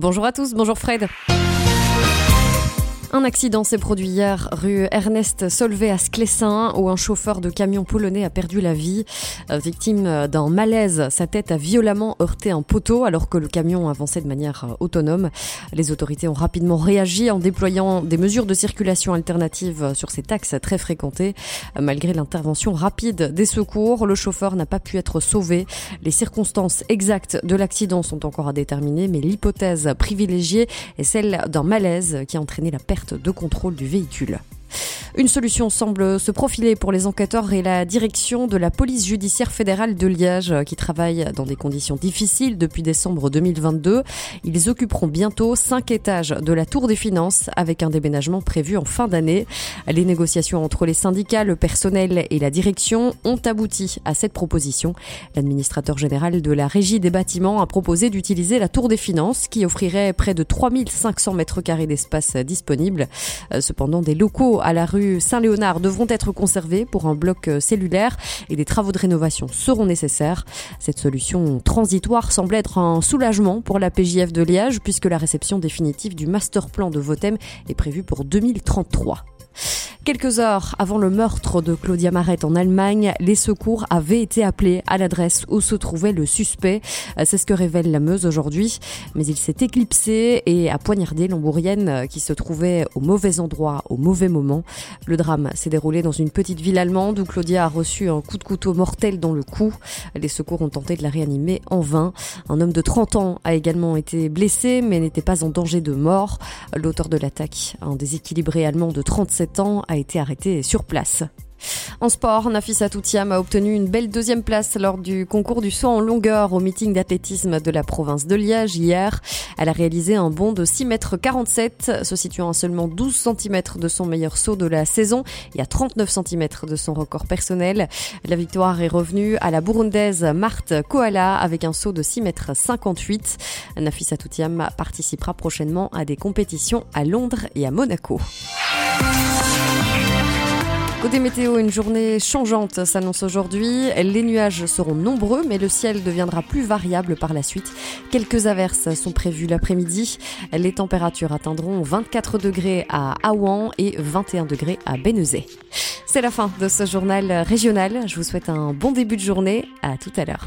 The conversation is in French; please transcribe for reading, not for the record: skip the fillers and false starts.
Bonjour à tous, bonjour Fred. Un accident s'est produit hier rue Ernest Solvay à Sclessin où un chauffeur de camion polonais a perdu la vie. Victime d'un malaise, sa tête a violemment heurté un poteau alors que le camion avançait de manière autonome. Les autorités ont rapidement réagi en déployant des mesures de circulation alternative sur cet axe très fréquenté. Malgré l'intervention rapide des secours, le chauffeur n'a pas pu être sauvé. Les circonstances exactes de l'accident sont encore à déterminer, mais l'hypothèse privilégiée est celle d'un malaise qui a entraîné la perte de contrôle du véhicule. Une solution semble se profiler pour les enquêteurs et la direction de la police judiciaire fédérale de Liège qui travaille dans des conditions difficiles depuis décembre 2022. Ils occuperont bientôt 5 étages de la Tour des Finances avec un déménagement prévu en fin d'année. Les négociations entre les syndicats, le personnel et la direction ont abouti à cette proposition. L'administrateur général de la régie des bâtiments a proposé d'utiliser la Tour des Finances qui offrirait près de 3500 mètres carrés d'espace disponible. Cependant, des locaux à la rue Saint-Léonard devront être conservés pour un bloc cellulaire et des travaux de rénovation seront nécessaires. Cette solution transitoire semble être un soulagement pour la PJF de Liège puisque la réception définitive du master plan de Votem est prévue pour 2033. Quelques heures avant le meurtre de Claudia Maret en Allemagne, les secours avaient été appelés à l'adresse où se trouvait le suspect. C'est ce que révèle la Meuse aujourd'hui. Mais il s'est éclipsé et a poignardé l'Hambourienne qui se trouvait au mauvais endroit, au mauvais moment. Le drame s'est déroulé dans une petite ville allemande où Claudia a reçu un coup de couteau mortel dans le cou. Les secours ont tenté de la réanimer en vain. Un homme de 30 ans a également été blessé mais n'était pas en danger de mort. L'auteur de l'attaque, un déséquilibré allemand de 37 ans, a été arrêté sur place. En sport, Nafisa Toutiam a obtenu une belle deuxième place lors du concours du saut en longueur au meeting d'athlétisme de la province de Liège hier. Elle a réalisé un bond de 6,47 m, se situant à seulement 12 cm de son meilleur saut de la saison et à 39 cm de son record personnel. La victoire est revenue à la Burundaise Marthe Koala avec un saut de 6,58 m. Nafisa Toutiam participera prochainement à des compétitions à Londres et à Monaco. Côté météo, une journée changeante s'annonce aujourd'hui. Les nuages seront nombreux, mais le ciel deviendra plus variable par la suite. Quelques averses sont prévues l'après-midi. Les températures atteindront 24 degrés à Aouan et 21 degrés à Bénezé. C'est la fin de ce journal régional. Je vous souhaite un bon début de journée. À tout à l'heure.